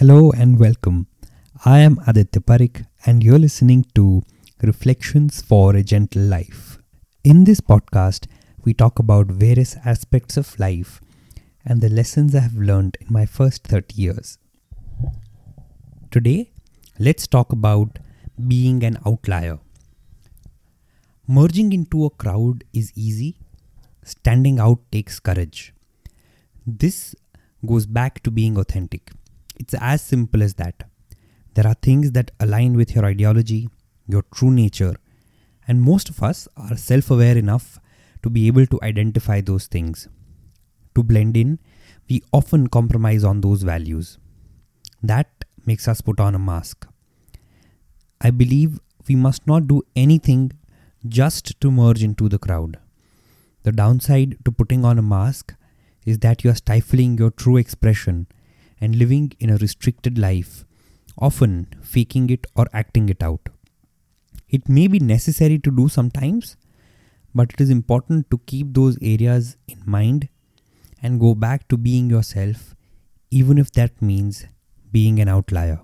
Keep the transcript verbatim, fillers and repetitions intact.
Hello and welcome. I am Aditya Parikh and you're listening to Reflections for a Gentle Life. In this podcast, we talk about various aspects of life and the lessons I have learned in my first thirty years. Today, let's talk about being an outlier. Merging into a crowd is easy. Standing out takes courage. This goes back to being authentic. It's as simple as that. There are things that align with your ideology, your true nature, and most of us are self-aware enough to be able to identify those things. To blend in, we often compromise on those values. That makes us put on a mask. I believe we must not do anything just to merge into the crowd. The downside to putting on a mask is that you are stifling your true expression and living in a restricted life, often faking it or acting it out. It may be necessary to do sometimes, but it is important to keep those areas in mind and go back to being yourself, even if that means being an outlier.